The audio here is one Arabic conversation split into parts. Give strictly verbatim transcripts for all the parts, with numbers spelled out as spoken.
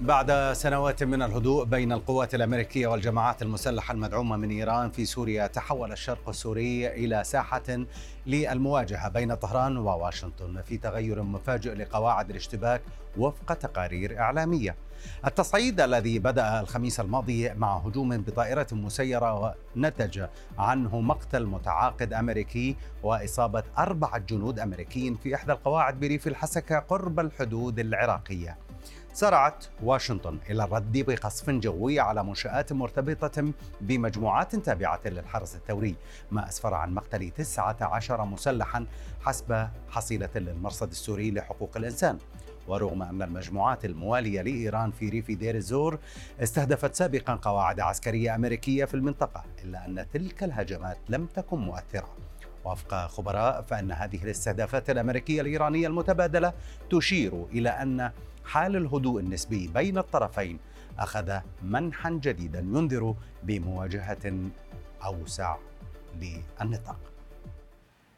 بعد سنوات من الهدوء بين القوات الأمريكية والجماعات المسلحة المدعومة من إيران في سوريا، تحول الشرق السوري إلى ساحة للمواجهة بين طهران وواشنطن في تغير مفاجئ لقواعد الاشتباك وفق تقارير إعلامية. التصعيد الذي بدأ الخميس الماضي مع هجوم بطائرة مسيرة ونتج عنه مقتل متعاقد أمريكي وإصابة أربعة جنود أمريكيين في إحدى القواعد بريف الحسكة قرب الحدود العراقية. سارعت واشنطن إلى الرد بقصف جوي على منشآت مرتبطة بمجموعات تابعة للحرس الثوري، ما أسفر عن مقتل تسعة عشر مسلحاً حسب حصيلة للمرصد السوري لحقوق الإنسان. ورغم أن المجموعات الموالية لإيران في ريف دير الزور استهدفت سابقاً قواعد عسكرية أمريكية في المنطقة، إلا أن تلك الهجمات لم تكن مؤثرة. وفق خبراء فإن هذه الاستهدافات الأمريكية الإيرانية المتبادلة تشير إلى أن حال الهدوء النسبي بين الطرفين أخذ منحا جديدا ينذر بمواجهة أوسع للنطاق.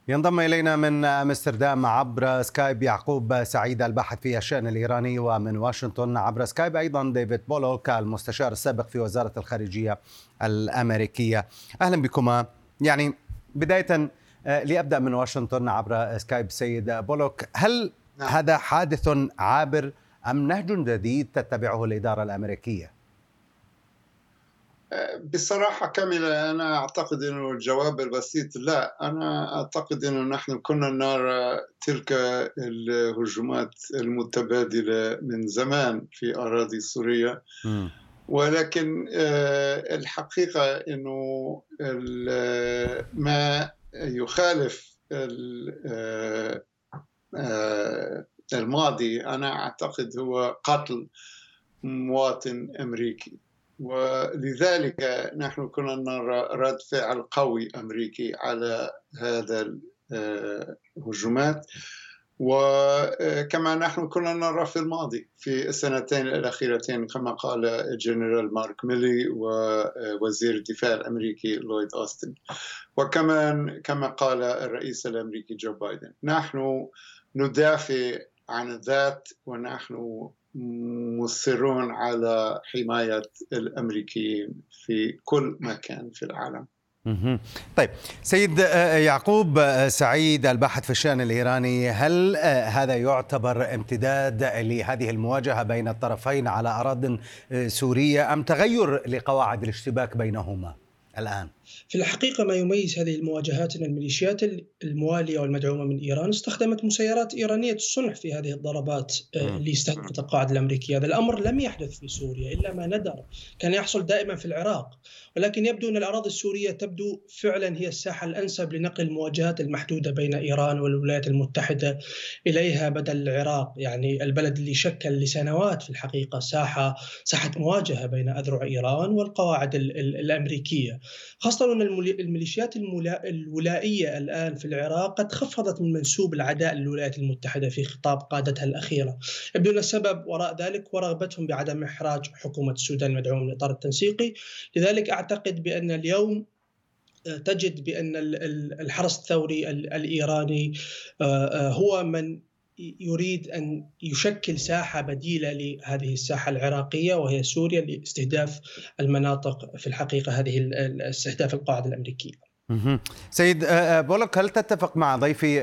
ينضم إلينا من أمستردام عبر سكايب يعقوب سعيدة الباحث في الشأن الإيراني، ومن واشنطن عبر سكايب أيضا ديفيد بولوك المستشار السابق في وزارة الخارجية الأمريكية. أهلا بكما. يعني بداية لأبدأ من واشنطن عبر سكايب، سيد بولوك، هل نعم. هذا حادث عابر أم نهج جديد تتبعه الإدارة الأمريكية؟ بصراحة كاملة أنا أعتقد أنه الجواب البسيط لا. أنا أعتقد أنه نحن كنا نرى تلك الهجمات المتبادلة من زمان في أراضي سوريا، م. ولكن الحقيقة أنه ما يخالف الماضي أنا أعتقد هو قتل مواطن أمريكي، ولذلك نحن كنا نرى رد فعل قوي أمريكي على هذا الهجمات، وكما نحن كنا نرى في الماضي في السنتين الأخيرتين كما قال الجنرال مارك ميلي ووزير الدفاع الأمريكي لويد أوستن، وكمان كما قال الرئيس الأمريكي جو بايدن. نحن ندافع عن الذات ونحن مصرون على حماية الأمريكيين في كل مكان في العالم. طيب سيد يعقوب سعيد الباحث في الشأن الإيراني، هل هذا يعتبر امتداد لهذه المواجهة بين الطرفين على أراضٍ سورية أم تغير لقواعد الاشتباك بينهما الآن؟ في الحقيقة ما يميز هذه المواجهات أن الميليشيات الموالية والمدعومة من إيران استخدمت مسيرات إيرانية الصنع في هذه الضربات اللي استهدفت القاعدة الأمريكية. هذا الأمر لم يحدث في سوريا إلا ما ندر، كان يحصل دائما في العراق، ولكن يبدو أن الأراضي السورية تبدو فعلا هي الساحة الأنسب لنقل المواجهات المحدودة بين إيران والولايات المتحدة إليها بدل العراق، يعني البلد اللي شكل لسنوات في الحقيقة ساحة ساحة مواجهة بين أذرع إيران والقواعد الأمريكية، خاصة أن الميليشيات الولائية الآن في العراق قد خفضت من منسوب العداء للولايات المتحدة في خطاب قادتها الأخيرة. يبدو أن السبب وراء ذلك ورغبتهم بعدم إحراج حكومة السودان المدعومة من الإطار التنسيقي. لذلك أعتقد بأن اليوم تجد بأن الحرس الثوري الإيراني هو من يريد أن يشكل ساحة بديلة لهذه الساحة العراقية وهي سوريا لاستهداف المناطق في الحقيقة هذه استهداف القاعدة الأمريكية. سيد بولوك، هل تتفق مع ضيفي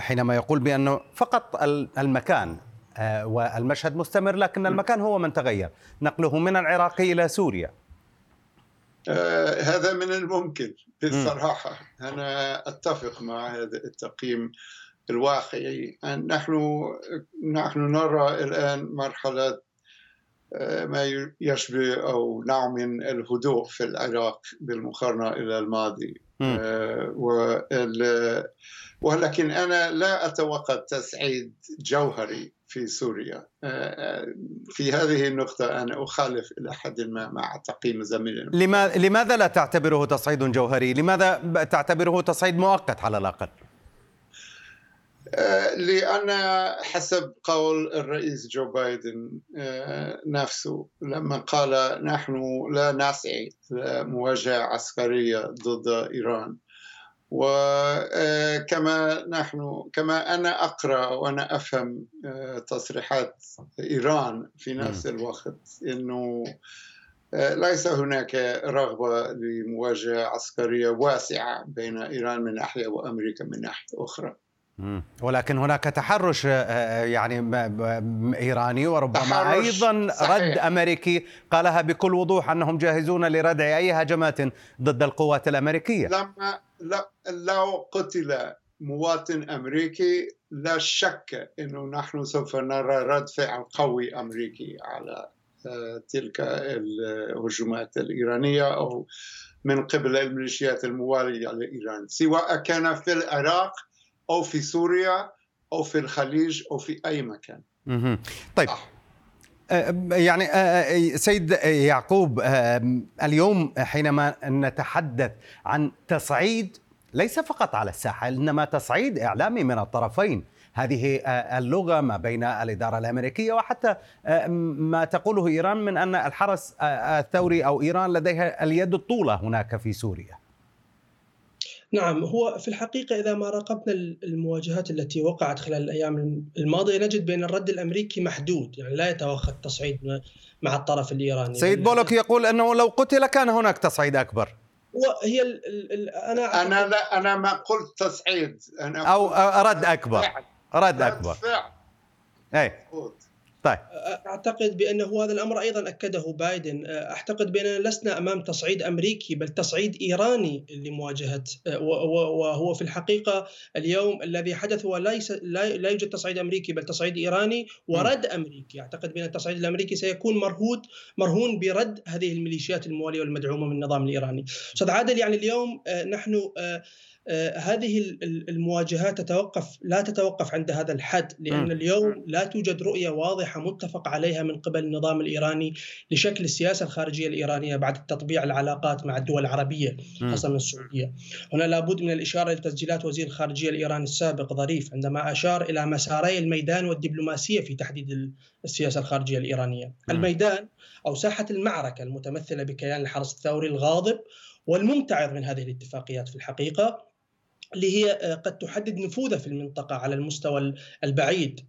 حينما يقول بأنه فقط المكان والمشهد مستمر لكن المكان هو من تغير نقله من العراق إلى سوريا؟ آه هذا من الممكن بالصراحة. أنا أتفق مع هذا التقييم الواقعي. نحن نحن نرى الآن مرحلة ما يشبه أو نوع من الهدوء في العراق بالمقارنة إلى الماضي، ولكن أنا لا أتوقع تصعيد جوهري في سوريا. في هذه النقطة أنا أخالف إلى حد ما مع تقييم زميلنا. لماذا لا تعتبره تصعيد جوهري؟ لماذا تعتبره تصعيد مؤقت على الأقل؟ لأن حسب قول الرئيس جو بايدن نفسه لما قال نحن لا نسعى لمواجهة عسكرية ضد إيران، وكما نحن كما أنا أقرأ وأنا أفهم تصريحات إيران في نفس الوقت أنه ليس هناك رغبة لمواجهة عسكرية واسعة بين إيران من ناحية وأمريكا من ناحية أخرى، ولكن هناك تحرش يعني إيراني وربما أيضا رد أمريكي قالها بكل وضوح أنهم جاهزون لردع أي هجمات ضد القوات الأمريكية. لما لو قتل مواطن أمريكي لا شك أنه نحن سوف نرى رد فعل قوي أمريكي على تلك الهجمات الإيرانية أو من قبل الميليشيات الموالية لإيران، سواء كان في العراق أو في سوريا أو في الخليج أو في أي مكان. طيب يعني سيد يعقوب، اليوم حينما نتحدث عن تصعيد ليس فقط على الساحة إنما تصعيد إعلامي من الطرفين، هذه اللغة ما بين الإدارة الأمريكية وحتى ما تقوله إيران من أن الحرس الثوري أو إيران لديها اليد الطولة هناك في سوريا. نعم، هو في الحقيقة إذا ما راقبنا المواجهات التي وقعت خلال الأيام الماضية نجد بأن الرد الأمريكي محدود، يعني لا يتوخى التصعيد مع الطرف الإيراني. سيد بولوك يقول أنه لو قتل كان هناك تصعيد أكبر. وهي ال ال أنا أنا لا أنا ما قلت تصعيد، أنا أو رد أكبر رد أكبر أي طيب. أعتقد بأنه هذا الأمر أيضا أكده بايدن. أعتقد بأننا لسنا أمام تصعيد أمريكي بل تصعيد إيراني لمواجهة، وهو في الحقيقة اليوم الذي حدث هو ليس لا يوجد تصعيد أمريكي بل تصعيد إيراني ورد أمريكي. أعتقد بأن التصعيد الأمريكي سيكون مرهود مرهون برد هذه الميليشيات الموالية والمدعومة من النظام الإيراني. أستاذ عادل، يعني اليوم نحن هذه المواجهات تتوقف لا تتوقف عند هذا الحد، لأن اليوم لا توجد رؤية واضحة متفق عليها من قبل النظام الإيراني لشكل السياسة الخارجية الإيرانية بعد تطبيع العلاقات مع الدول العربية خاصة السعودية. هنا لابد من الإشارة لتسجيلات وزير الخارجية الإيراني السابق ظريف عندما أشار إلى مساري الميدان والدبلوماسية في تحديد السياسة الخارجية الإيرانية. الميدان أو ساحة المعركة المتمثلة بكيان الحرس الثوري الغاضب والممتعض من هذه الاتفاقيات في الحقيقة، اللي هي قد تحدد نفوذها في المنطقة على المستوى البعيد،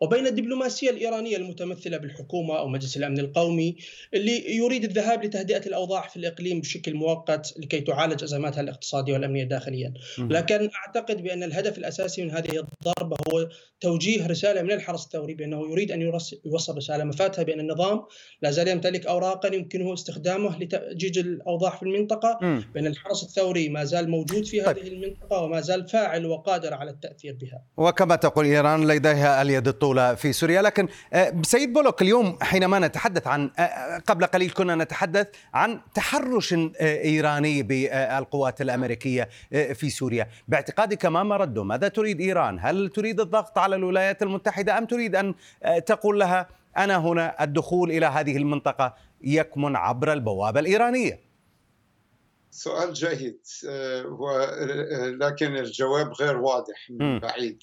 وبين الدبلوماسية الإيرانية المتمثلة بالحكومة أو مجلس الأمن القومي اللي يريد الذهاب لتهدئة الأوضاع في الإقليم بشكل مؤقت لكي تعالج أزماتها الاقتصادية والأمنية داخليا. لكن أعتقد بأن الهدف الأساسي من هذه الضربة هو توجيه رسالة من الحرس الثوري بأنه يريد أن يوصل رسالة مفاتها بأن النظام لا زال يمتلك أوراقا يمكنه استخدامه لتأجيج الأوضاع في المنطقة، بأن الحرس الثوري ما زال موجود في هذه المنطقة وما زال فاعل وقادر على التأثير بها، وكما تقول إيران لديها اليد الطولة في سوريا. لكن سيد بولوك، اليوم حينما نتحدث عن قبل قليل كنا نتحدث عن تحرش إيراني بالقوات الأمريكية في سوريا، باعتقادك ما مرده؟ ماذا تريد إيران؟ هل تريد الضغط على الولايات المتحدة أم تريد أن تقول لها أنا هنا الدخول إلى هذه المنطقة يكمن عبر البوابة الإيرانية؟ سؤال جيد، ولكن الجواب غير واضح من بعيد.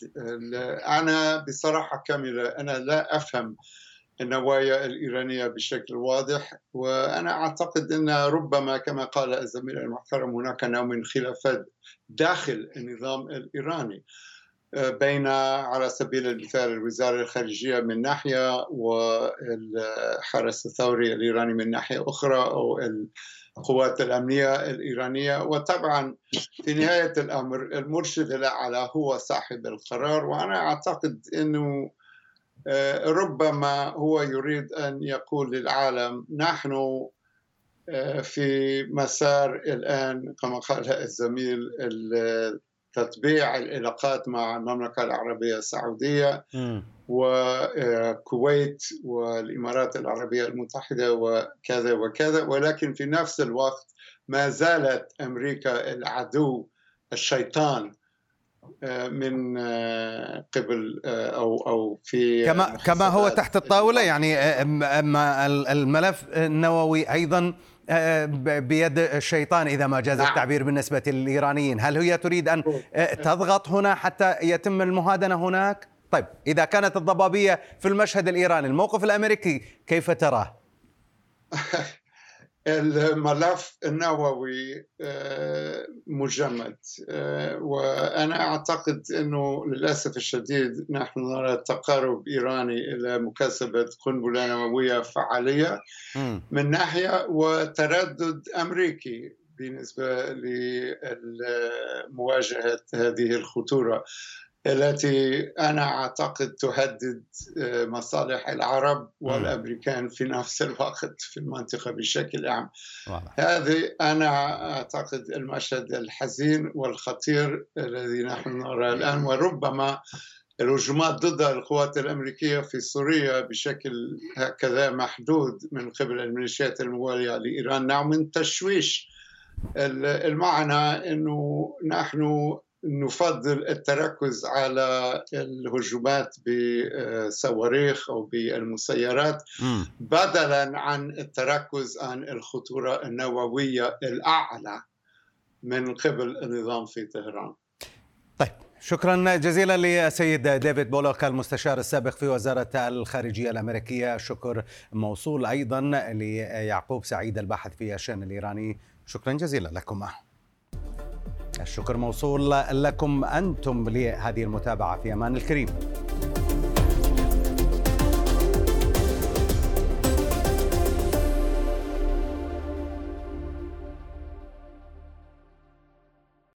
أنا بصراحة كاملة أنا لا أفهم النوايا الإيرانية بشكل واضح، وأنا أعتقد أن ربما كما قال الزميل المحترم هناك نوع من خلافات داخل النظام الإيراني بين على سبيل المثال الوزارة الخارجية من ناحية والحرس الثوري الإيراني من ناحية أخرى أو القوات الأمنية الإيرانية، وطبعا في نهاية الأمر المرشد الأعلى هو صاحب القرار. وأنا أعتقد أنه ربما هو يريد أن يقول للعالم نحن في مسار الآن كما قال الزميل تطبيع العلاقات مع المملكة العربية السعودية م. والكويت والإمارات العربية المتحدة وكذا وكذا، ولكن في نفس الوقت ما زالت أمريكا العدو الشيطان من قبل أو أو في كما كما هو تحت الطاولة. يعني الملف النووي أيضا بيد الشيطان إذا ما جاز التعبير بالنسبة للإيرانيين. هل هي تريد أن تضغط هنا حتى يتم المهادنة هناك؟ طيب إذا كانت الضبابية في المشهد الإيراني، الموقف الأمريكي كيف تراه؟ الملف النووي مجمد، وأنا أعتقد أنه للأسف الشديد نحن نرى تقارب إيراني إلى مكاسبة قنبلة نووية فعالية من ناحية، وتردد أمريكي بالنسبة لمواجهة هذه الخطورة التي أنا أعتقد تهدد مصالح العرب والأمريكان في نفس الوقت في المنطقة بشكل عام. هذه أنا أعتقد المشهد الحزين والخطير الذي نحن نراه الآن، وربما الهجمات ضد القوات الأمريكية في سوريا بشكل هكذا محدود من قبل الميليشيات الموالية لإيران نوع من تشويش المعنى، أنه نحن نفضل التركز على الهجومات بصواريخ أو بالمسيرات بدلا عن التركز عن الخطورة النووية الأعلى من قبل النظام في طهران. طيب، شكرا جزيلا للسيد ديفيد بولوك المستشار السابق في وزارة الخارجية الأمريكية. شكر موصول أيضا ليعقوب سعيدة الباحث في الشأن الإيراني، شكرا جزيلا لكم. الشكر موصول لكم أنتم لهذه المتابعة. في أمان الكريم.